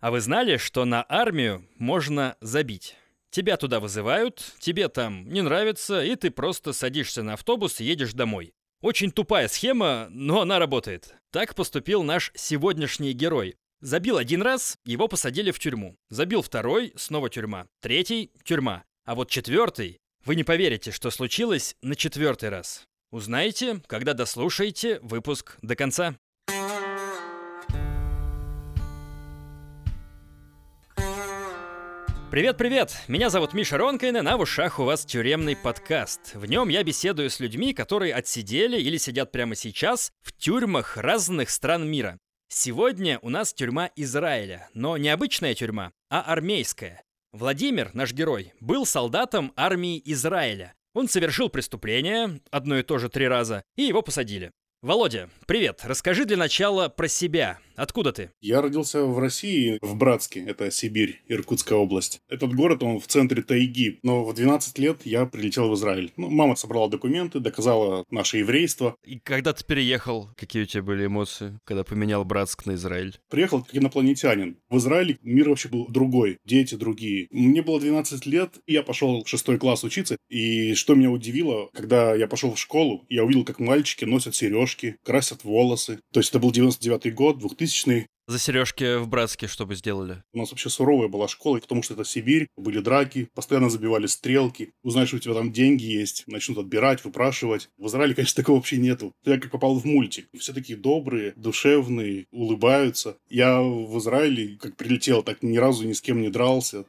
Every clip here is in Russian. А вы знали, что на армию можно забить? Тебя туда вызывают, тебе там не нравится, и ты просто садишься на автобус и едешь домой. Очень тупая схема, но она работает. Так поступил наш сегодняшний герой. Забил один раз, его посадили в тюрьму. Забил второй, снова тюрьма. Третий – тюрьма. А вот четвертый... Вы не поверите, что случилось на четвертый раз. Узнаете, когда дослушаете выпуск до конца. Привет-привет! Меня зовут Миша Ронкайна, на ушах у вас тюремный подкаст. В нем я беседую с людьми, которые отсидели или сидят прямо сейчас в тюрьмах разных стран мира. Сегодня у нас тюрьма Израиля, но не обычная тюрьма, а армейская. Владимир, наш герой, был солдатом армии Израиля. Он совершил преступление, одно и то же 3 раза, и его посадили. Володя, привет. Расскажи для начала про себя. Откуда ты? Я родился в России, в Братске. Это Сибирь, Иркутская область. Этот город, он в центре тайги. Но в 12 лет я прилетел в Израиль. Мама собрала документы, доказала наше еврейство. И когда ты переехал, какие у тебя были эмоции, когда поменял Братск на Израиль? Приехал как инопланетянин. В Израиле мир вообще был другой, дети другие. Мне было 12 лет, и я пошел в 6 класс учиться. И что меня удивило, когда я пошел в школу, я увидел, как мальчики носят сережки, красят волосы. То есть это был 99-й год, 2000-й. За сережки в Братске что бы сделали? У нас вообще суровая была школа, потому что это Сибирь, были драки, постоянно забивали стрелки. Узнаешь, что у тебя там деньги есть, начнут отбирать, выпрашивать. В Израиле, конечно, такого вообще нету. Я как попал в мультик. Все такие добрые, душевные, улыбаются. Я в Израиле, как прилетел, так ни разу ни с кем не дрался.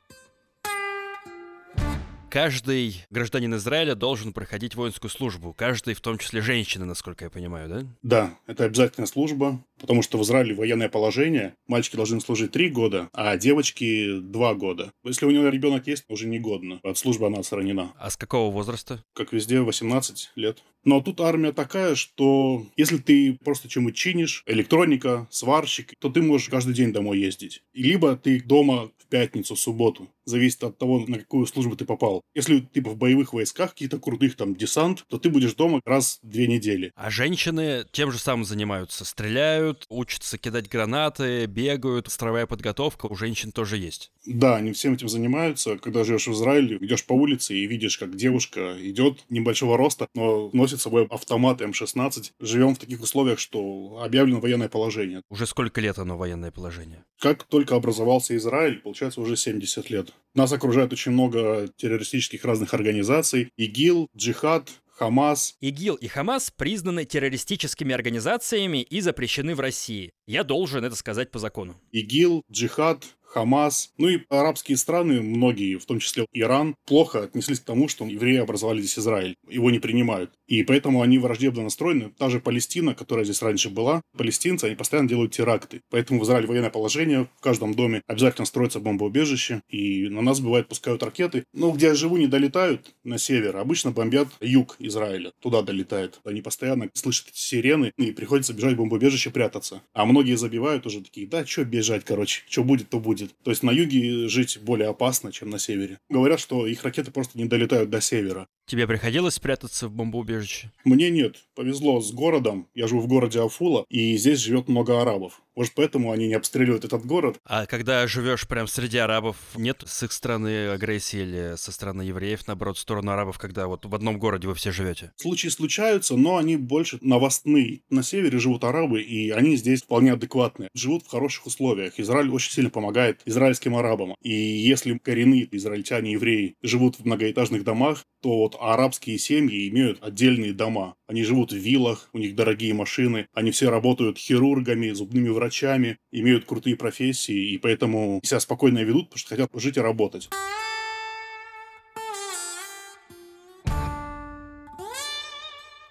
Каждый гражданин Израиля должен проходить воинскую службу. Каждый, в том числе женщины, насколько я понимаю, да? Да, это обязательная служба, потому что в Израиле военное положение. Мальчики должны служить 3 года, а девочки 2 года. Если у него ребенок есть, уже негодно. От службы она отстранена. А с какого возраста? Как везде, 18 лет. Но тут армия такая, что если ты просто чем-то чинишь, электроника, сварщик, то ты можешь каждый день домой ездить. Либо ты дома в пятницу, в субботу. Зависит от того, на какую службу ты попал. Если ты в боевых войсках, какие-то крутых там десант, то ты будешь дома раз в 2 недели. А женщины тем же самым занимаются. Стреляют, учатся кидать гранаты, бегают. Строевая подготовка у женщин тоже есть. Да, они всем этим занимаются. Когда живешь в Израиле, идешь по улице и видишь, как девушка идет небольшого роста, но носит с собой автомат М16. Живем в таких условиях, что объявлено военное положение. Уже сколько лет оно военное положение? Как только образовался Израиль, получается, уже 70 лет. Нас окружает очень много террористических разных организаций. ИГИЛ, Джихад, Хамас. ИГИЛ и Хамас признаны террористическими организациями и запрещены в России. Я должен это сказать по закону. ИГИЛ, Джихад, Хамас, ну и арабские страны, многие, в том числе Иран, плохо отнеслись к тому, что евреи образовали здесь Израиль, его не принимают. И поэтому они враждебно настроены. Та же Палестина, которая здесь раньше была, палестинцы, они постоянно делают теракты. Поэтому в Израиле военное положение, в каждом доме обязательно строится бомбоубежище, и на нас, бывает, пускают ракеты. Но где я живу, не долетают на север, обычно бомбят юг Израиля, туда долетает. Они постоянно слышат эти сирены, и приходится бежать в бомбоубежище, прятаться. А многие забивают уже такие, да, чё бежать, короче, чё будет, то будет. То есть на юге жить более опасно, чем на севере. Говорят, что их ракеты просто не долетают до севера. Тебе приходилось спрятаться в бомбоубежище? Мне нет. Повезло с городом. Я живу в городе Афула, и здесь живет много арабов. Может, поэтому они не обстреливают этот город. А когда живешь прям среди арабов, нет с их стороны агрессии или со стороны евреев, наоборот, в сторону арабов, когда вот в одном городе вы все живете? Случаи случаются, но они больше новостные. На севере живут арабы, и они здесь вполне адекватные. Живут в хороших условиях. Израиль очень сильно помогает израильским арабам. И если коренные израильтяне, евреи, живут в многоэтажных домах, то вот арабские семьи имеют отдельные дома. Они живут в виллах, у них дорогие машины, они все работают хирургами, зубными врачами, имеют крутые профессии, и поэтому себя спокойно ведут, потому что хотят жить и работать.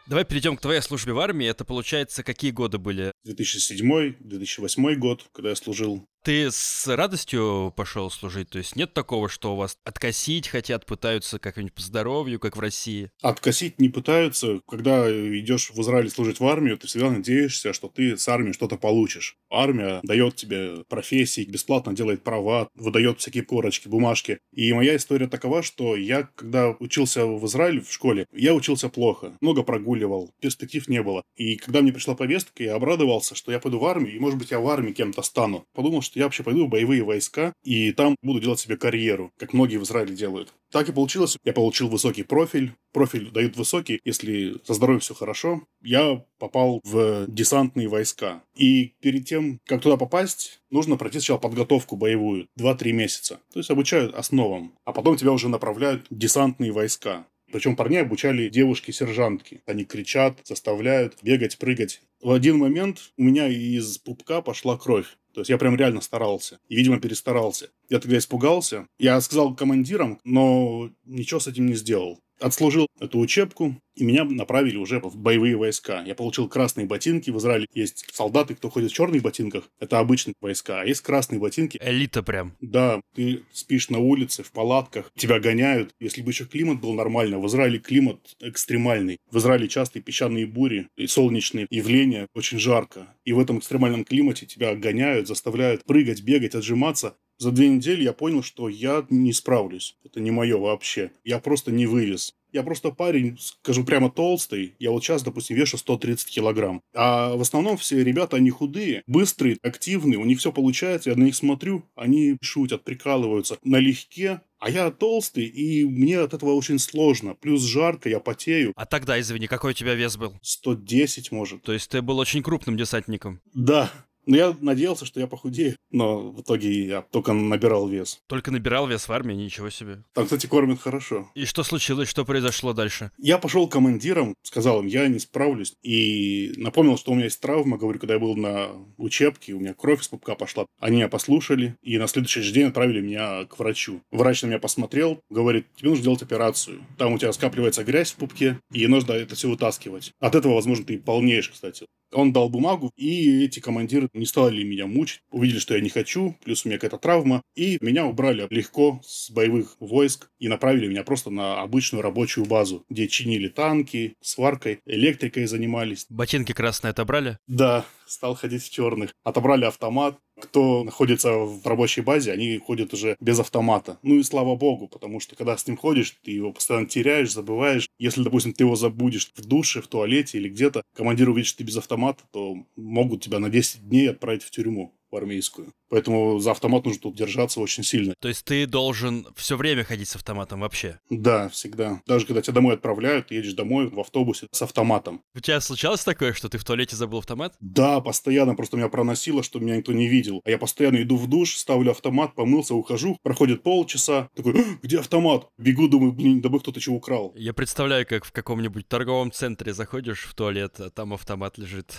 Давай перейдем к твоей службе в армии. Это, получается, какие годы были? 2007-2008 год, когда я служил. Ты с радостью пошел служить? То есть нет такого, что у вас откосить хотят, пытаются как-нибудь по здоровью, как в России? Откосить не пытаются. Когда идешь в Израиль служить в армию, ты всегда надеешься, что ты с армией что-то получишь. Армия дает тебе профессии, бесплатно делает права, выдает всякие корочки, бумажки. И моя история такова, что я, когда учился в Израиле в школе, я учился плохо, много прогуливал, перспектив не было. И когда мне пришла повестка, я обрадовался, что я пойду в армию, и, может быть, я в армии кем-то стану. Подумал, что я вообще пойду в боевые войска и там буду делать себе карьеру, как многие в Израиле делают. Так и получилось. Я получил высокий профиль. Профиль дают высокий, если со здоровьем все хорошо. Я попал в десантные войска. И перед тем, как туда попасть, нужно пройти сначала подготовку боевую. 2-3 месяца. То есть обучают основам. А потом тебя уже направляют в десантные войска. Причем парней обучали девушки-сержантки. Они кричат, заставляют бегать, прыгать. В один момент у меня из пупка пошла кровь. То есть я прям реально старался. И, видимо, перестарался. Я тогда испугался. Я сказал командирам, но ничего с этим не сделал. Отслужил эту учебку, и меня направили уже в боевые войска. Я получил красные ботинки. В Израиле есть солдаты, кто ходит в черных ботинках. Это обычные войска. А есть красные ботинки. Элита прям. Да, ты спишь на улице, в палатках, тебя гоняют. Если бы еще климат был нормально. В Израиле климат экстремальный. В Израиле частые песчаные бури и солнечные явления. Очень жарко. И в этом экстремальном климате тебя гоняют, заставляют прыгать, бегать, отжиматься. За 2 недели я понял, что я не справлюсь. Это не мое вообще. Я просто не вывез. Я просто парень, скажу прямо, толстый. Я вот сейчас, допустим, вешу 130 килограмм. А в основном все ребята, они худые, быстрые, активные. У них все получается. Я на них смотрю, они шутят, прикалываются налегке. А я толстый, и мне от этого очень сложно. Плюс жарко, я потею. А тогда, извини, какой у тебя вес был? 110, может. То есть ты был очень крупным десантником? Да. Но я надеялся, что я похудею, но в итоге я только набирал вес. Только набирал вес в армии? Ничего себе. Там, кстати, кормят хорошо. И что случилось? Что произошло дальше? Я пошел к командирам, сказал им, я не справлюсь. И напомнил, что у меня есть травма. Говорю, когда я был на учебке, у меня кровь из пупка пошла. Они меня послушали, и на следующий же день отправили меня к врачу. Врач на меня посмотрел, говорит, тебе нужно делать операцию. Там у тебя скапливается грязь в пупке, и нужно это все вытаскивать. От этого, возможно, ты полнеешь, кстати. Он дал бумагу, и эти командиры не стали меня мучить, увидели, что я не хочу, плюс у меня какая-то травма, и меня убрали легко с боевых войск и направили меня просто на обычную рабочую базу, где чинили танки, сваркой, электрикой занимались. Ботинки красные отобрали? Да, стал ходить в черных. Отобрали автомат. Кто находится в рабочей базе, они ходят уже без автомата. Ну и слава богу, потому что когда с ним ходишь, ты его постоянно теряешь, забываешь. Если, допустим, ты его забудешь в душе, в туалете или где-то, командир увидит, что ты без автомата, то могут тебя на 10 дней отправить в тюрьму, в армейскую. Поэтому за автомат нужно тут держаться очень сильно. То есть ты должен все время ходить с автоматом вообще? Да, всегда. Даже когда тебя домой отправляют, ты едешь домой в автобусе с автоматом. У тебя случалось такое, что ты в туалете забыл автомат? Да, постоянно. Просто меня проносило, что меня никто не видел. А я постоянно иду в душ, ставлю автомат, помылся, ухожу. Проходит полчаса. Такой, где автомат? Бегу, думаю, блин, да бы кто-то чего украл. Я представляю, как в каком-нибудь торговом центре заходишь в туалет, а там автомат лежит.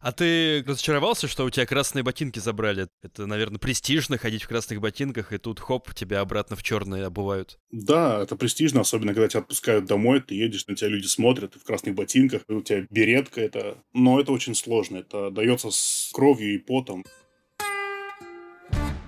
А ты разочаровался, что у тебя красные ботинки забрали? Это, наверное, престижно ходить в красных ботинках, и тут, хоп, тебя обратно в черные обувают. Да, это престижно, особенно когда тебя отпускают домой, ты едешь, на тебя люди смотрят, ты в красных ботинках, у тебя беретка это. Но это очень сложно, это дается с кровью и потом.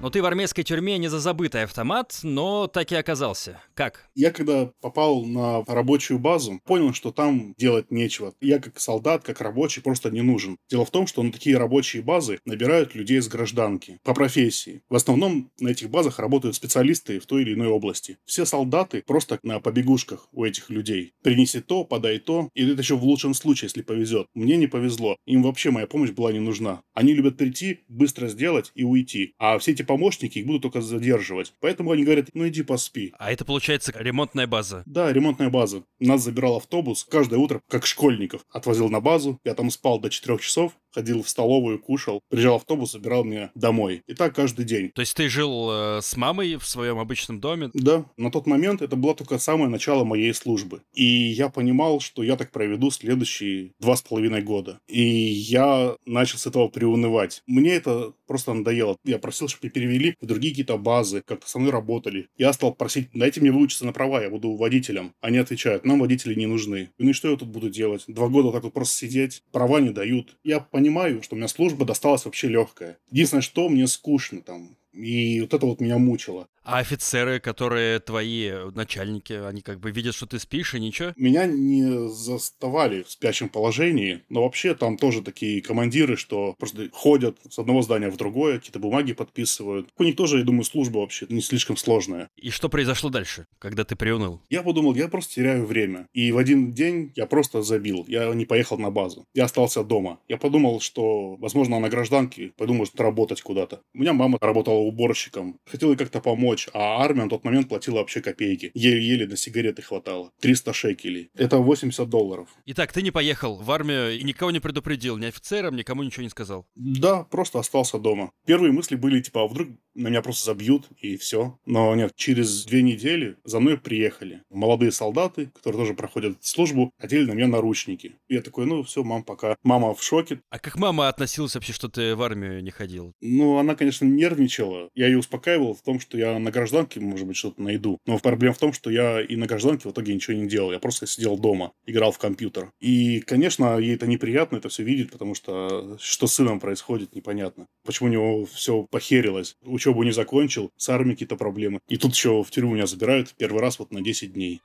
Но ты в армейской тюрьме не за забытый автомат, но так и оказался. Как? Я когда попал на рабочую базу, понял, что там делать нечего. Я как солдат, как рабочий просто не нужен. Дело в том, что на такие рабочие базы набирают людей с гражданки по профессии. В основном на этих базах работают специалисты в той или иной области. Все солдаты просто на побегушках у этих людей. Принеси то, подай то. И это еще в лучшем случае, если повезет. Мне не повезло. Им вообще моя помощь была не нужна. Они любят прийти, быстро сделать и уйти. А все эти помощники их будут только задерживать. Поэтому они говорят, ну иди поспи. А это получается ремонтная база? Да, ремонтная база. Нас забирал автобус каждое утро, как школьников. Отвозил на базу, я там спал до 4 часов, ходил в столовую, кушал. Приезжал автобус, забирал меня домой. И так каждый день. То есть ты жил с мамой в своем обычном доме? Да. На тот момент это было только самое начало моей службы. И я понимал, что я так проведу следующие 2,5 года. И я начал с этого приунывать. Мне это просто надоело. Я просил, чтобы перевели в другие какие-то базы, как-то со мной работали. Я стал просить, дайте мне выучиться на права, я буду водителем. Они отвечают, нам водители не нужны. Ну и что я тут буду делать? 2 года вот так вот просто сидеть, права не дают. Я понимаю, что у меня служба досталась вообще легкая. Единственное, что мне скучно там. И вот это вот меня мучило. А офицеры, которые твои начальники, они как бы видят, что ты спишь, и ничего? Меня не заставали в спящем положении, но вообще там тоже такие командиры, что просто ходят с одного здания в другое, какие-то бумаги подписывают. У них тоже, я думаю, служба вообще не слишком сложная. И что произошло дальше, когда ты приуныл? Я подумал, я просто теряю время. И в один день я просто забил, я не поехал на базу, я остался дома. Я подумал, что, возможно, на гражданке пойду, может, работать куда-то. У меня мама работала уборщиком, хотела как-то помочь. А армия на тот момент платила вообще копейки. Еле-еле на сигареты хватало. 300 шекелей. Это $80. Итак, ты не поехал в армию и никого не предупредил, ни офицерам, никому ничего не сказал? Да, просто остался дома. Первые мысли были, типа, а вдруг на меня просто забьют и все. Но нет, через 2 недели за мной приехали молодые солдаты, которые тоже проходят службу, одели на меня наручники. И я такой, ну все, мам, пока. Мама в шоке. А как мама относилась вообще, что ты в армию не ходил? Ну, она, конечно, нервничала. Я ее успокаивал в том, что я на гражданке, может быть, что-то найду. Но проблема в том, что я и на гражданке в итоге ничего не делал. Я просто сидел дома, играл в компьютер. И, конечно, ей это неприятно, это все видеть, потому что с сыном происходит, непонятно. Почему у него все похерилось. Учебу не закончил, с армией какие-то проблемы. И тут еще в тюрьму меня забирают первый раз вот на 10 дней.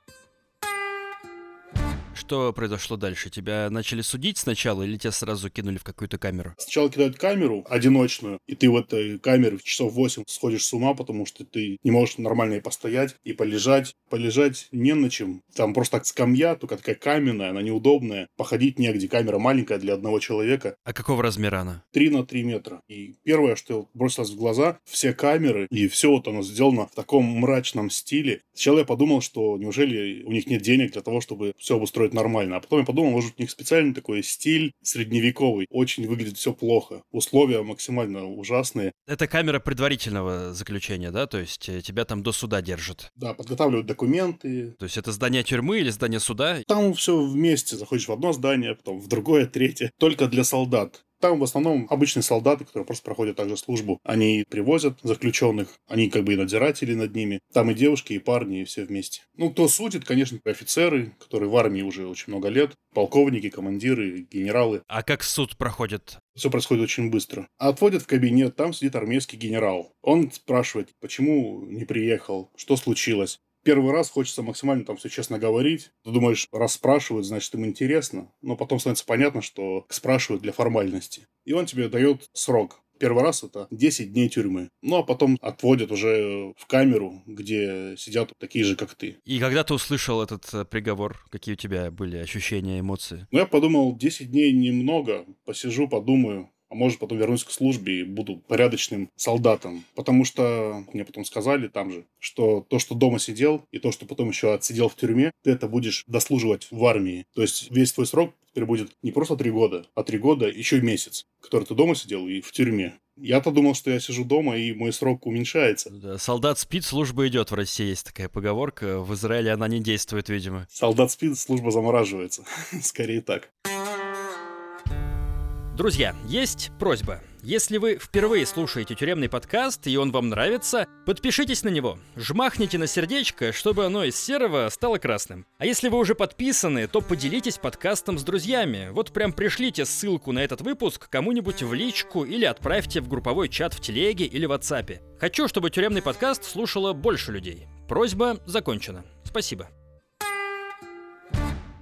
Что произошло дальше? Тебя начали судить сначала или тебя сразу кинули в какую-то камеру? Сначала кидают камеру одиночную, и ты в этой камере в часов 8 сходишь с ума, потому что ты не можешь нормально и постоять, и полежать. Полежать не на чем. Там просто скамья, только такая каменная, она неудобная. Походить негде. Камера маленькая для одного человека. А какого размера она? 3 на 3 метра. И первое, что бросилось в глаза, все камеры, и все вот оно сделано в таком мрачном стиле. Сначала я подумал, что неужели у них нет денег для того, чтобы все обустроить нормально. А потом я подумал, может, у них специально такой стиль средневековый. Очень выглядит все плохо. Условия максимально ужасные. Это камера предварительного заключения, да? То есть тебя там до суда держат? Да, подготавливают документы. То есть это здание тюрьмы или здание суда? Там все вместе. Заходишь в одно здание, потом в другое, третье. Только для солдат. Там в основном обычные солдаты, которые просто проходят также службу. Они привозят заключенных, они как бы и надзиратели над ними. Там и девушки, и парни, и все вместе. Ну, кто судит, конечно, офицеры, которые в армии уже очень много лет. Полковники, командиры, генералы. А как суд проходит? Все происходит очень быстро. Отводят в кабинет, там сидит армейский генерал. Он спрашивает, почему не приехал, что случилось. Первый раз хочется максимально там все честно говорить. Ты думаешь, раз спрашивают, значит, им интересно. Но потом становится понятно, что спрашивают для формальности. И он тебе дает срок. Первый раз это 10 дней тюрьмы. Ну, а потом отводят уже в камеру, где сидят такие же, как ты. И когда ты услышал этот приговор, какие у тебя были ощущения, эмоции? Ну, я подумал, 10 дней немного. Посижу, подумаю. А может, потом вернусь к службе и буду порядочным солдатом. Потому что мне потом сказали там же, что то, что дома сидел, и то, что потом еще отсидел в тюрьме, ты это будешь дослуживать в армии. То есть весь твой срок теперь будет не просто 3 года, а 3 года еще и месяц, который ты дома сидел и в тюрьме. Я-то думал, что я сижу дома, и мой срок уменьшается. Да, солдат спит, служба идет. В России есть такая поговорка. В Израиле она не действует, видимо. Солдат спит, служба замораживается. Скорее так. Друзья, есть просьба. Если вы впервые слушаете тюремный подкаст, и он вам нравится, подпишитесь на него. Жмахните на сердечко, чтобы оно из серого стало красным. А если вы уже подписаны, то поделитесь подкастом с друзьями. Вот прям пришлите ссылку на этот выпуск кому-нибудь в личку или отправьте в групповой чат в Телеге или в WhatsApp. Хочу, чтобы тюремный подкаст слушало больше людей. Просьба закончена. Спасибо.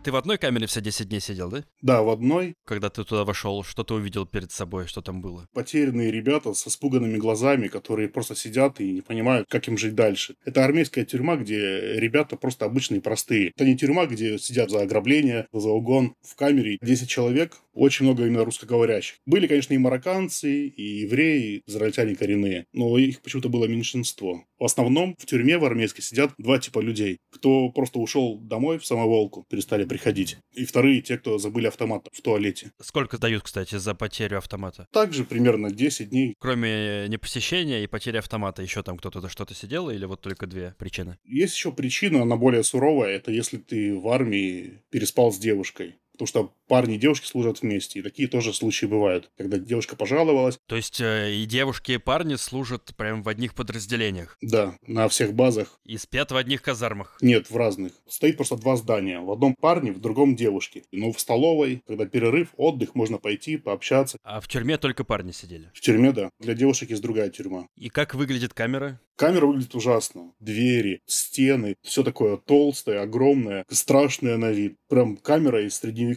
Ты в одной камере все 10 дней сидел, да? Да, в одной. Когда ты туда вошел, что ты увидел перед собой, что там было? Потерянные ребята с испуганными глазами, которые просто сидят и не понимают, как им жить дальше. Это армейская тюрьма, где ребята просто обычные, простые. Это не тюрьма, где сидят за ограбление, за угон. В камере 10 человек, очень много именно русскоговорящих. Были, конечно, и марокканцы, и евреи, и израильтяне коренные, но их почему-то было меньшинство. В основном в тюрьме в армейской сидят 2 типа людей. Кто просто ушел домой в самоволку, перестали приходить. И вторые, те, кто забыли автомат в туалете. Сколько дают, кстати, за потерю автомата? Также примерно 10 дней. Кроме непосещения и потери автомата, еще там кто-то за что-то сидел или вот только 2 причины? Есть еще причина, она более суровая, это если ты в армии переспал с девушкой. Потому что парни и девушки служат вместе. И такие тоже случаи бывают, когда девушка пожаловалась. То есть и девушки, и парни служат прям в одних подразделениях? Да, на всех базах. И спят в одних казармах? Нет, в разных. Стоит просто два здания. В одном парни, в другом девушки. Но в столовой, когда перерыв, отдых, можно пойти, пообщаться. А в тюрьме только парни сидели? В тюрьме, да. Для девушек есть другая тюрьма. И как выглядит камера? Камера выглядит ужасно. Двери, стены, все такое толстое, огромное, страшное на вид. Прям камера из средневековья.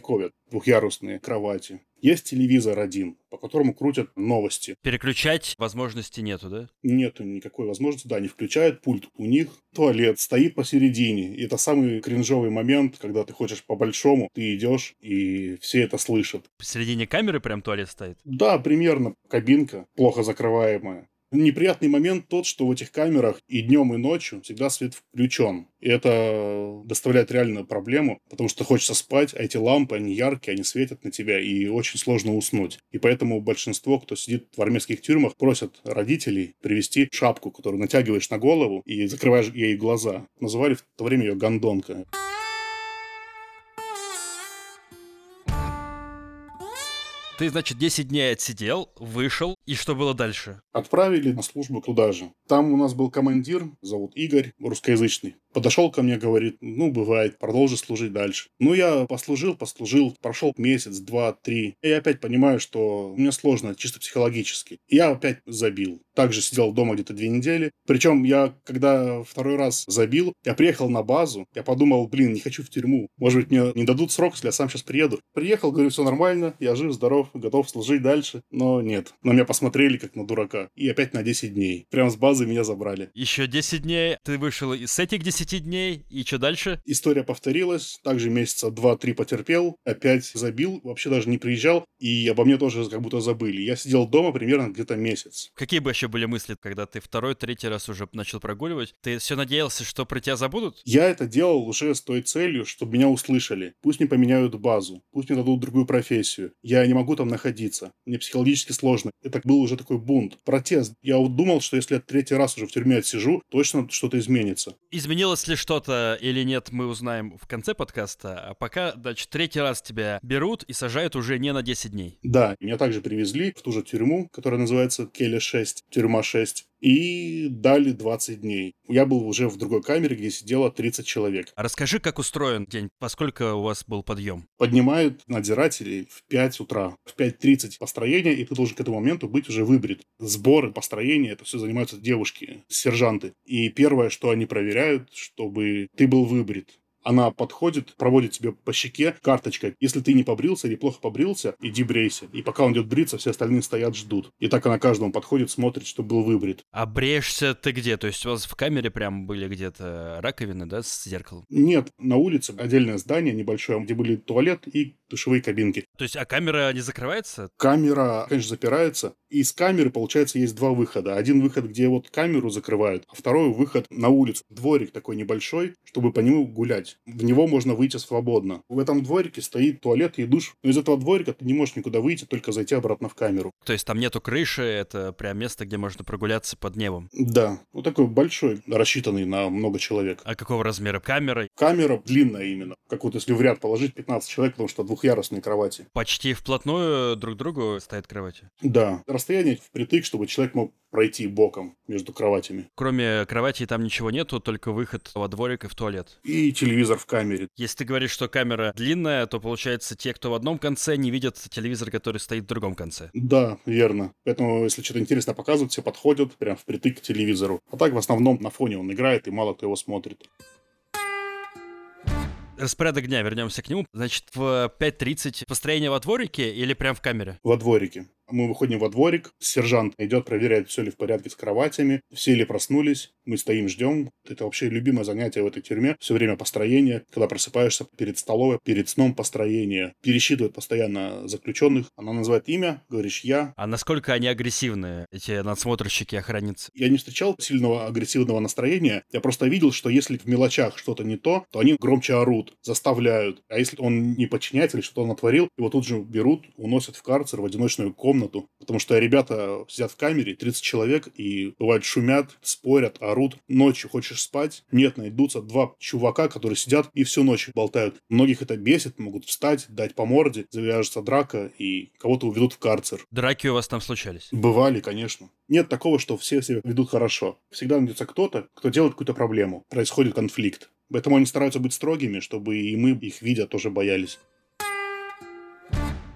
Двухъярусные кровати. Есть телевизор один, по которому крутят новости. Переключать возможности нету, да? Нету никакой возможности, да, не включают пульт. У них туалет стоит посередине. И это самый кринжовый момент, когда ты хочешь по-большому, ты идешь, и все это слышат. Посередине камеры прям туалет стоит? Да, примерно. Кабинка, плохо закрываемая. Неприятный момент тот, что в этих камерах и днем, и ночью всегда свет включен. И это доставляет реальную проблему, потому что хочется спать, а эти лампы, они яркие, они светят на тебя, и очень сложно уснуть. И поэтому большинство, кто сидит в армейских тюрьмах, просят родителей привезти шапку, которую натягиваешь на голову и закрываешь ей глаза. Называли в то время ее гондонка. Ты, значит, 10 дней отсидел, вышел, и что было дальше? Отправили на службу туда же. Там у нас был командир, зовут Игорь, русскоязычный. Подошел ко мне, говорит, бывает, продолжи служить дальше. Я послужил, прошел месяц, два, три. И я опять понимаю, что мне сложно, чисто психологически. И я опять забил. Также сидел дома где-то 2 недели. Причем я, когда второй раз забил, я приехал на базу, я подумал, не хочу в тюрьму. Может быть, мне не дадут срок, если я сам сейчас приеду. Приехал, говорю, все нормально, я жив, здоров, готов служить дальше. Но нет, на меня посмотрели как на дурака. И опять на 10 дней. Прям с базы меня забрали. Еще 10 дней, ты вышел из этих 10 дней, и что дальше? История повторилась, также месяца 2-3 потерпел, опять забил, вообще даже не приезжал, и обо мне тоже как будто забыли. Я сидел дома примерно где-то месяц. Какие бы еще были мысли, когда ты 2-3 раз уже начал прогуливать? Ты все надеялся, что про тебя забудут? Я это делал уже с той целью, чтобы меня услышали. Пусть мне поменяют базу, пусть мне дадут другую профессию. Я не могу там находиться, мне психологически сложно. Это был уже такой бунт, протест. Я думал, что если я 3 раз уже в тюрьме отсижу, точно что-то изменится. Изменилось ли что-то или нет, мы узнаем в конце подкаста, а пока, значит, 3 раз тебя берут и сажают уже не на 10 дней. Да, меня также привезли в ту же тюрьму, которая называется Келе-6, тюрьма 6, и дали 20 дней. Я был уже в другой камере, где сидело 30 человек. А расскажи, как устроен день, поскольку у вас был подъем? Поднимают надзиратели в 5 утра, в 5:30 построение, и ты должен к этому моменту быть уже выбрит. Сборы, построение, это все занимаются девушки, сержанты. И первое, что они проверяют, чтобы ты был выбрит. Она подходит, проводит тебя по щеке карточкой. Если ты не побрился или плохо побрился, иди брейся. И пока он идет бриться, все остальные стоят, ждут. И так она каждому подходит, смотрит, чтобы был выбрит. А бреешься ты где? То есть у вас в камере прям были где-то раковины, да, с зеркалом? Нет, на улице отдельное здание небольшое, где были туалет и душевые кабинки. То есть, а камера не закрывается? Камера, конечно, запирается. Из камеры, получается, есть 2 выхода. Один выход, где вот камеру закрывают, а второй выход на улицу. Дворик такой небольшой, чтобы по нему гулять. В него можно выйти свободно. В этом дворике стоит туалет и душ. Но из этого дворика ты не можешь никуда выйти, только зайти обратно в камеру. То есть там нету крыши, это прям место, где можно прогуляться под небом? Да. Такой большой, рассчитанный на много человек. А какого размера камера? Камера длинная именно. Как если в ряд положить 15 человек, потому что 2-ярусные кровати. Почти вплотную друг к другу стоят кровати? Да. Расстояние впритык, чтобы человек мог пройти боком между кроватями. Кроме кровати там ничего нету, только выход во дворик и в туалет. И телевизор в камере. Если ты говоришь, что камера длинная, то, получается, те, кто в одном конце, не видят телевизор, который стоит в другом конце. Да, верно. Поэтому, если что-то интересное показывают, все подходят прям впритык к телевизору. А так, в основном, на фоне он играет, и мало кто его смотрит. Распорядок дня, вернемся к нему. Значит, в 5:30 построение во дворике или прям в камере? Во дворике. Мы выходим во дворик, сержант идет, проверяет, все ли в порядке с кроватями, все ли проснулись, мы стоим, ждем. Это вообще любимое занятие в этой тюрьме, все время построение, когда просыпаешься перед столовой, перед сном построение. Пересчитывают постоянно заключенных, она называет имя, говоришь «я». А насколько они агрессивные, эти надсмотрщики, охранницы? Я не встречал сильного агрессивного настроения, я просто видел, что если в мелочах что-то не то, то они громче орут, заставляют. А если он не подчиняется или что-то натворил, его тут же берут, уносят в карцер, в одиночную комнату. комнату, потому что ребята сидят в камере, 30 человек, и бывает шумят, спорят, орут. Ночью хочешь спать? Нет, найдутся два чувака, которые сидят и всю ночь болтают. Многих это бесит, могут встать, дать по морде, завяжется драка, и кого-то уведут в карцер. Драки у вас там случались? Бывали, конечно. Нет такого, что все себя ведут хорошо. Всегда найдется кто-то, кто делает какую-то проблему. Происходит конфликт. Поэтому они стараются быть строгими, чтобы и мы, их видя, тоже боялись.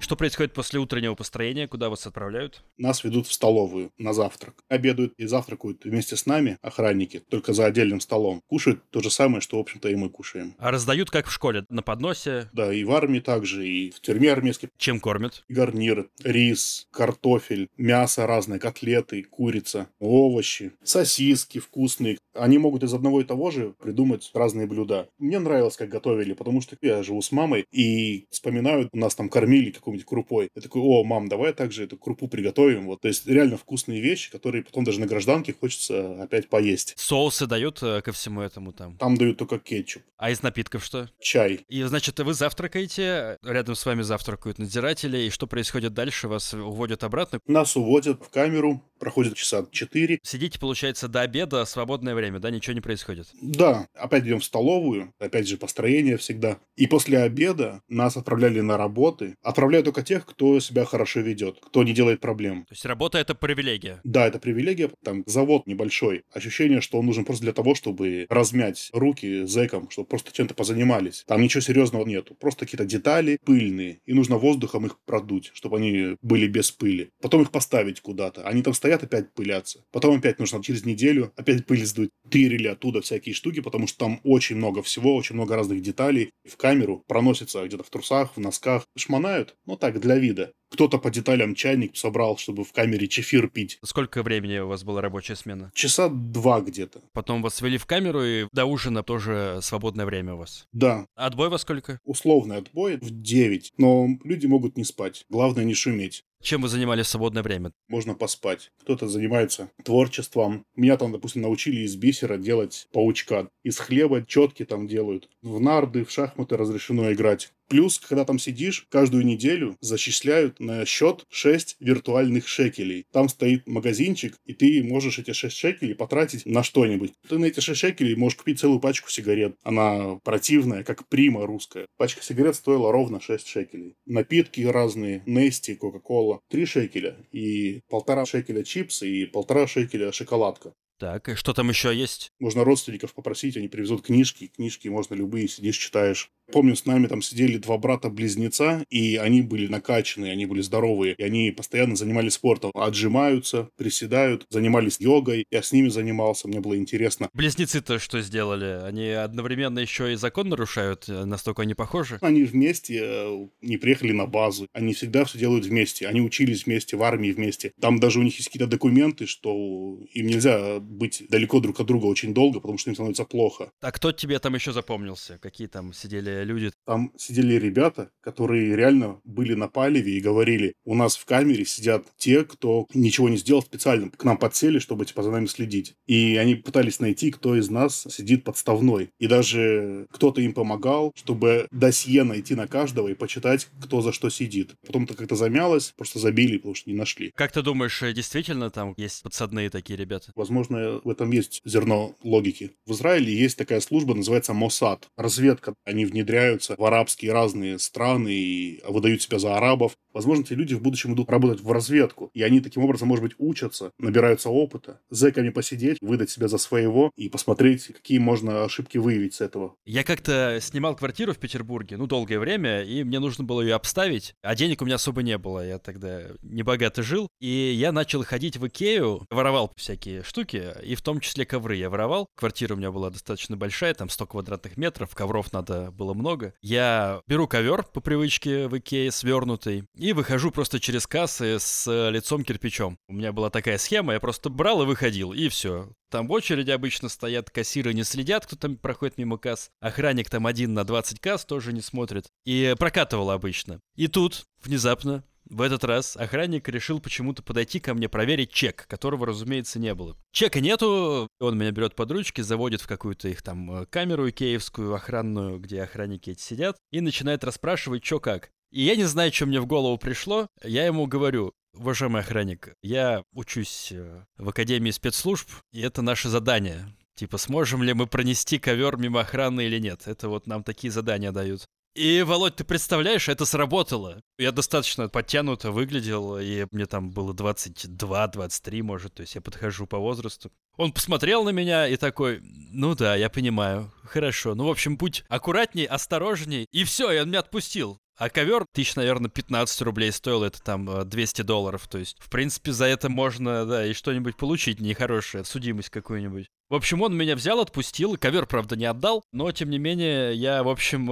Что происходит после утреннего построения? Куда вас отправляют? Нас ведут в столовую на завтрак. Обедают и завтракают вместе с нами охранники, только за отдельным столом. Кушают то же самое, что, в общем-то, и мы кушаем. А раздают как в школе? На подносе? Да, и в армии также, и в тюрьме армейской. Чем кормят? Гарниры, рис, картофель, мясо разное, котлеты, курица, овощи, сосиски вкусные. Они могут из одного и того же придумать разные блюда. Мне нравилось, как готовили, потому что я живу с мамой, и вспоминаю, нас там кормили какую-нибудь крупой. Я такой: о, мам, давай также эту крупу приготовим. Вот. То есть реально вкусные вещи, которые потом даже на гражданке хочется опять поесть. Соусы дают ко всему этому там? Там дают только кетчуп. А из напитков что? Чай. И, значит, вы завтракаете, рядом с вами завтракают надзиратели, и что происходит дальше? Вас уводят обратно? Нас уводят в камеру, проходит часа 4. Сидите, получается, до обеда, свободное время, да? Ничего не происходит? Да. Опять идем в столовую, опять же, построение всегда. И после обеда нас отправляли на работы. Отправляют только тех, кто себя хорошо ведет, кто не делает проблем. То есть работа — это привилегия? Да, это привилегия. Там завод небольшой. Ощущение, что он нужен просто для того, чтобы размять руки зэкам, чтобы просто чем-то позанимались. Там ничего серьезного нету. Просто какие-то детали пыльные. И нужно воздухом их продуть, чтобы они были без пыли. Потом их поставить куда-то. Они там стоят, опять пылятся. Потом опять нужно через неделю опять пыль сдуть. Тырили оттуда всякие штуки, потому что там очень много всего, очень много разных деталей. В камеру проносятся где-то в трусах, в носках. Шмонают. Ну так, для вида. Кто-то по деталям чайник собрал, чтобы в камере чефир пить. Сколько времени у вас была рабочая смена? Часа 2 где-то. Потом вас свели в камеру, и до ужина тоже свободное время у вас? Да. Отбой во сколько? Условный отбой в 9, но люди могут не спать. Главное не шуметь. Чем вы занимались в свободное время? Можно поспать. Кто-то занимается творчеством. Меня там, допустим, научили из бисера делать паучка. Из хлеба четки там делают. В нарды, в шахматы разрешено играть. Плюс, когда там сидишь, каждую неделю зачисляют на счет 6 виртуальных шекелей. Там стоит магазинчик, и ты можешь эти 6 шекелей потратить на что-нибудь. Ты на эти 6 шекелей можешь купить целую пачку сигарет. Она противная, как прима русская. Пачка сигарет стоила ровно 6 шекелей. Напитки разные, Нести, Кока-Кола, 3 шекеля. И 1,5 шекеля чипсы, и 1,5 шекеля шоколадка. Так, и что там еще есть? Можно родственников попросить, они привезут книжки. Книжки можно любые, сидишь, читаешь. Помню, с нами там сидели 2 брата-близнеца, и они были накачанные, они были здоровые, и они постоянно занимались спортом. Отжимаются, приседают, занимались йогой. Я с ними занимался, мне было интересно. Близнецы-то что сделали? Они одновременно еще и закон нарушают? Настолько они похожи? Они вместе не приехали на базу. Они всегда все делают вместе. Они учились вместе, в армии вместе. Там даже у них есть какие-то документы, что им нельзя быть далеко друг от друга очень долго, потому что им становится плохо. А кто тебе там еще запомнился? Какие там сидели люди? Там сидели ребята, которые реально были на палеве и говорили: у нас в камере сидят те, кто ничего не сделал специально, к нам подсели, чтобы типа за нами следить. И они пытались найти, кто из нас сидит подставной. И даже кто-то им помогал, чтобы досье найти на каждого и почитать, кто за что сидит. Потом это как-то замялось, просто забили, потому что не нашли. Как ты думаешь, действительно там есть подсадные такие ребята? Возможно, в этом есть зерно логики. В Израиле есть такая служба, называется Моссад. Разведка. Они внедряются в арабские разные страны и выдают себя за арабов. Возможно, эти люди в будущем идут работать в разведку. И они таким образом, может быть, учатся, набираются опыта, зэками посидеть, выдать себя за своего и посмотреть, какие можно ошибки выявить с этого. Я как-то снимал квартиру в Петербурге, долгое время, и мне нужно было ее обставить, а денег у меня особо не было. Я тогда небогато жил, и я начал ходить в Икею, воровал всякие штуки, и в том числе ковры я воровал. Квартира у меня была достаточно большая, там 100 квадратных метров, ковров надо было много. Я беру ковер по привычке в Икее, свернутый, и выхожу просто через кассы с лицом кирпичом. У меня была такая схема, я просто брал и выходил, и все. Там в очереди обычно стоят, кассиры не следят, кто там проходит мимо касс. Охранник там один на 20 касс тоже не смотрит. И прокатывал обычно. И тут внезапно в этот раз охранник решил почему-то подойти ко мне проверить чек, которого, разумеется, не было. Чека нету, он меня берет под ручки, заводит в какую-то их там камеру икеевскую, охранную, где охранники эти сидят, и начинает расспрашивать, что как. И я не знаю, что мне в голову пришло. Я ему говорю: уважаемый охранник, я учусь в Академии спецслужб, и это наше задание. Типа, сможем ли мы пронести ковер мимо охраны или нет? Это вот нам такие задания дают. И, Володь, ты представляешь, это сработало. Я достаточно подтянуто выглядел, и мне там было 22-23, может, то есть я подхожу по возрасту. Он посмотрел на меня и такой: ну да, я понимаю, хорошо. Ну, в общем, будь аккуратней, осторожней. И все, и он меня отпустил. А ковер 15 рублей стоил, это там $200. То есть, в принципе, за это можно, да, и что-нибудь получить нехорошее, судимость какую-нибудь. В общем, он меня взял, отпустил, ковер, правда, не отдал, но, тем не менее, я, в общем,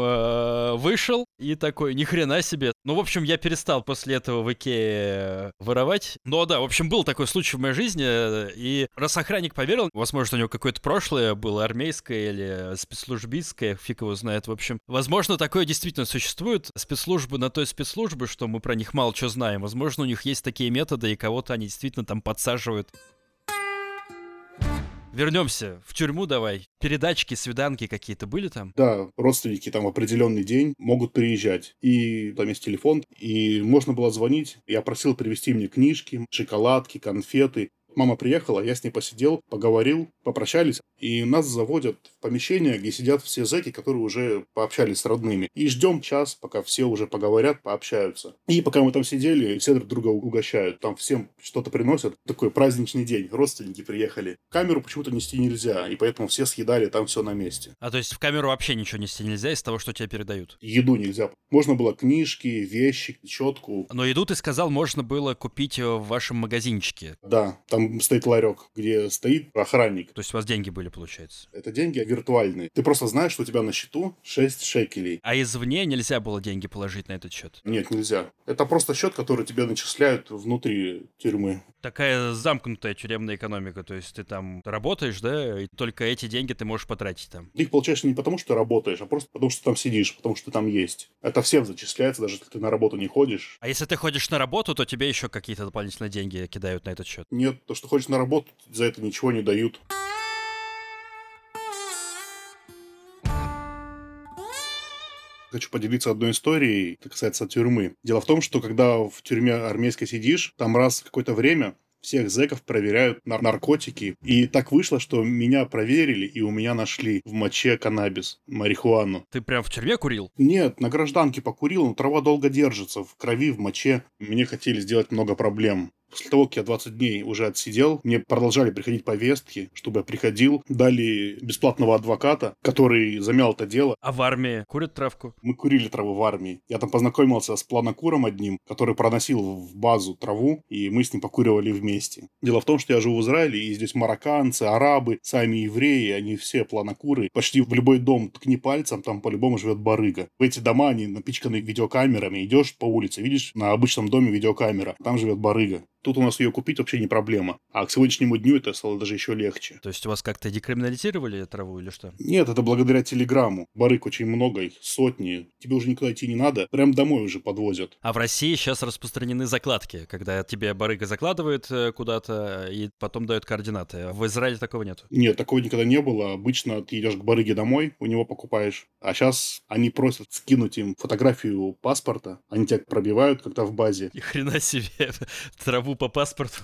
вышел и такой: ни хрена себе. Ну, в общем, я перестал после этого в Икее воровать. Но да, в общем, был такой случай в моей жизни, и раз охранник поверил, возможно, у него какое-то прошлое было армейское или спецслужбистское, фиг его знает, в общем. Возможно, такое действительно существует. Спецслужбы на той спецслужбы, что мы про них мало что знаем. Возможно, у них есть такие методы, и кого-то они действительно там подсаживают. Вернемся в тюрьму давай. Передачки, свиданки какие-то были там? Да, родственники там в определенный день могут приезжать. И там есть телефон, и можно было звонить. Я просил привезти мне книжки, шоколадки, конфеты. Мама приехала, я с ней посидел, поговорил, попрощались. И нас заводят в помещение, где сидят все зэки, которые уже пообщались с родными. И ждем час, пока все уже поговорят, пообщаются. И пока мы там сидели, все друг друга угощают. Там всем что-то приносят. Такой праздничный день, родственники приехали. Камеру почему-то нести нельзя, и поэтому все съедали там все на месте. А то есть в камеру вообще ничего нести нельзя из того, что тебе передают? Еду нельзя. Можно было книжки, вещи, щетку. Но еду, ты сказал, можно было купить в вашем магазинчике. Да, там стоит ларек, где стоит охранник. То есть у вас деньги были, получается? Это деньги виртуальные. Ты просто знаешь, что у тебя на счету 6 шекелей. А извне нельзя было деньги положить на этот счет? Нет, нельзя. Это просто счет, который тебе начисляют внутри тюрьмы. Такая замкнутая тюремная экономика. То есть ты там работаешь, да, и только эти деньги ты можешь потратить там. Ты их получаешь не потому, что ты работаешь, а просто потому, что там сидишь, потому что ты там есть. Это всем зачисляется, даже если ты на работу не ходишь. А если ты ходишь на работу, то тебе еще какие-то дополнительные деньги кидают на этот счет? Нет, то, что ходишь на работу, за это ничего не дают. Хочу поделиться одной историей, это касается тюрьмы. Дело в том, что когда в тюрьме армейской сидишь, там раз в какое-то время всех зэков проверяют на наркотики. И так вышло, что меня проверили, и у меня нашли в моче каннабис, марихуану. Ты прям в тюрьме курил? Нет, на гражданке покурил, но трава долго держится, в крови, в моче. Мне хотели сделать много проблем. После того, как я 20 дней уже отсидел, мне продолжали приходить повестки, чтобы я приходил. Дали бесплатного адвоката, который замял это дело. А в армии курят травку? Мы курили траву в армии. Я там познакомился с планокуром одним, который проносил в базу траву, и мы с ним покуривали вместе. Дело в том, что я живу в Израиле, и здесь марокканцы, арабы, сами евреи, они все планокуры. Почти в любой дом ткни пальцем, там по-любому живет барыга. В эти дома, они напичканы видеокамерами. Идешь по улице, видишь, на обычном доме видеокамера, там живет барыга. Тут у нас ее купить вообще не проблема. А к сегодняшнему дню это стало даже еще легче. То есть у вас как-то декриминализировали траву или что? Нет, это благодаря телеграмму. Барыг очень много, их сотни. Тебе уже никуда идти не надо, прям домой уже подвозят. А в России сейчас распространены закладки, когда тебе барыга закладывает куда-то и потом дает координаты. В Израиле такого нет? Нет, такого никогда не было. Обычно ты идешь к барыге домой, у него покупаешь. А сейчас они просят скинуть им фотографию паспорта. Они тебя пробивают как-то в базе. Ни хрена себе, траву по паспорту.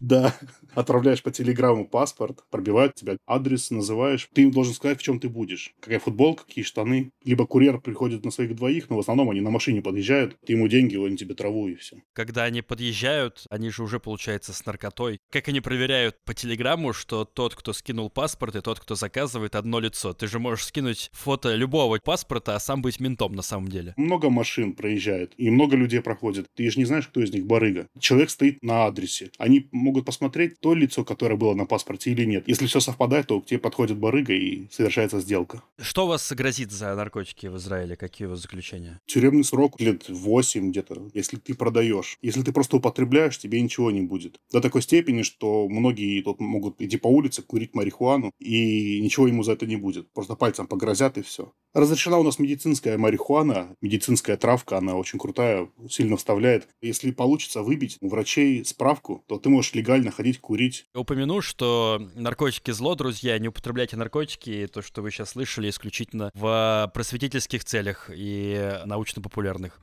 Да, отправляешь по телеграмму паспорт, пробивают тебя, адрес называешь, ты им должен сказать, в чем ты будешь, какая футболка, какие штаны. Либо курьер приходит на своих двоих, но в основном они на машине подъезжают, ты ему деньги, он тебе траву и все. Когда они подъезжают, они же уже, получается, с наркотой. Как они проверяют по телеграмму, что тот, кто скинул паспорт, и тот, кто заказывает, одно лицо? Ты же можешь скинуть фото любого паспорта, а сам быть ментом на самом деле. Много машин проезжает, и много людей проходит. Ты же не знаешь, кто из них барыга. Человек стоит на адресе. Они могут посмотреть то лицо, которое было на паспорте или нет. Если все совпадает, то к тебе подходит барыга и совершается сделка. Что вас грозит за наркотики в Израиле? Какие у вас заключения? Тюремный срок лет 8 где-то, если ты продаешь. Если ты просто употребляешь, тебе ничего не будет. До такой степени, что многие тут могут идти по улице, курить марихуану, и ничего ему за это не будет. Просто пальцем погрозят и все. Разрешена у нас медицинская марихуана, медицинская травка, она очень крутая, сильно вставляет. Если получится выбить у врачей справку, то ты можешь легально ходить курить. Я упомяну, что наркотики зло, друзья, не употребляйте наркотики. То, что вы сейчас слышали, исключительно в просветительских целях и научно-популярных.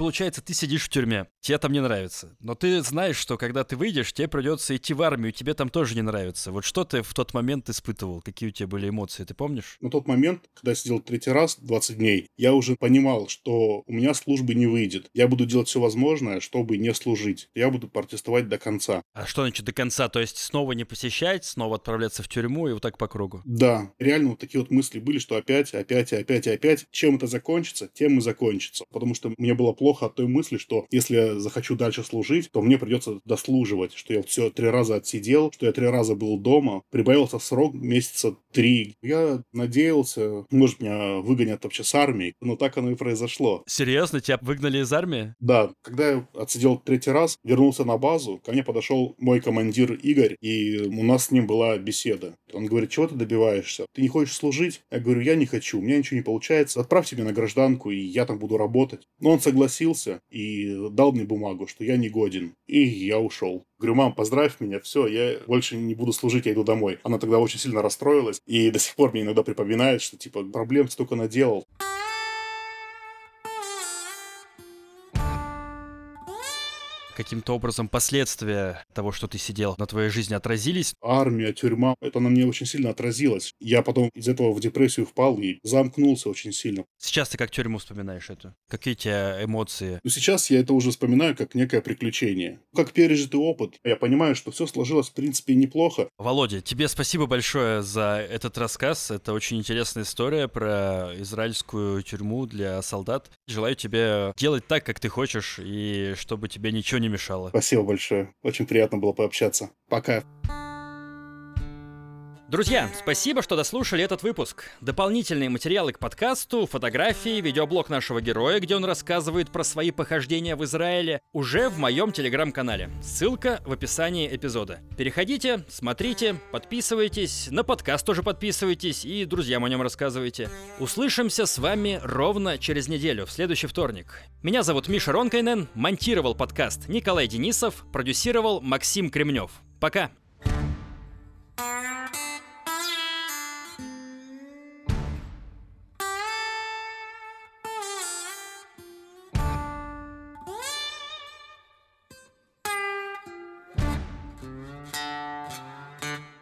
получается, ты сидишь в тюрьме, тебе там не нравится. Но ты знаешь, что когда ты выйдешь, тебе придется идти в армию, тебе там тоже не нравится. Вот что ты в тот момент испытывал? Какие у тебя были эмоции, ты помнишь? На тот момент, когда я сидел третий раз, 20 дней, я уже понимал, что у меня службы не выйдет. Я буду делать все возможное, чтобы не служить. Я буду протестовать до конца. А что значит до конца? То есть снова не посещать, снова отправляться в тюрьму и вот так по кругу? Да, реально вот такие вот мысли были, что опять. Чем это закончится, тем и закончится. Потому что мне было плохо от той мысли, что если я захочу дальше служить, то мне придется дослуживать, что я все 3 раза отсидел, что я 3 раза был дома, прибавился срок 3 месяца. Я надеялся, может, меня выгонят вообще с армии, но так оно и произошло. Серьезно? Тебя выгнали из армии? Да. Когда я отсидел 3-й раз, вернулся на базу, ко мне подошел мой командир Игорь, и у нас с ним была беседа. Он говорит: чего ты добиваешься? Ты не хочешь служить? Я говорю: я не хочу, у меня ничего не получается, отправьте меня на гражданку, и я там буду работать. Но он согласился и дал мне бумагу, что я не годен. И я ушел. Говорю: мам, поздравь меня, все, я больше не буду служить, я иду домой. Она тогда очень сильно расстроилась, и до сих пор мне иногда припоминает, что типа проблем столько наделал. Каким-то образом последствия того, что ты сидел, на твоей жизни отразились? Армия, тюрьма, это на мне очень сильно отразилось. Я потом из этого в депрессию впал и замкнулся очень сильно. Сейчас ты как тюрьму вспоминаешь это? Какие у тебя эмоции? Сейчас я это уже вспоминаю как некое приключение. Как пережитый опыт. Я понимаю, что все сложилось в принципе неплохо. Володя, тебе спасибо большое за этот рассказ. Это очень интересная история про израильскую тюрьму для солдат. Желаю тебе делать так, как ты хочешь, и чтобы тебе ничего не мешало. Спасибо большое. Очень приятно было пообщаться. Пока. Друзья, спасибо, что дослушали этот выпуск. Дополнительные материалы к подкасту, фотографии, видеоблог нашего героя, где он рассказывает про свои похождения в Израиле, уже в моем телеграм-канале. Ссылка в описании эпизода. Переходите, смотрите, подписывайтесь, на подкаст тоже подписывайтесь и друзьям о нем рассказывайте. Услышимся с вами ровно через неделю, в следующий вторник. Меня зовут Миша Ронкайнен, монтировал подкаст Николай Денисов, продюсировал Максим Кремнев. Пока!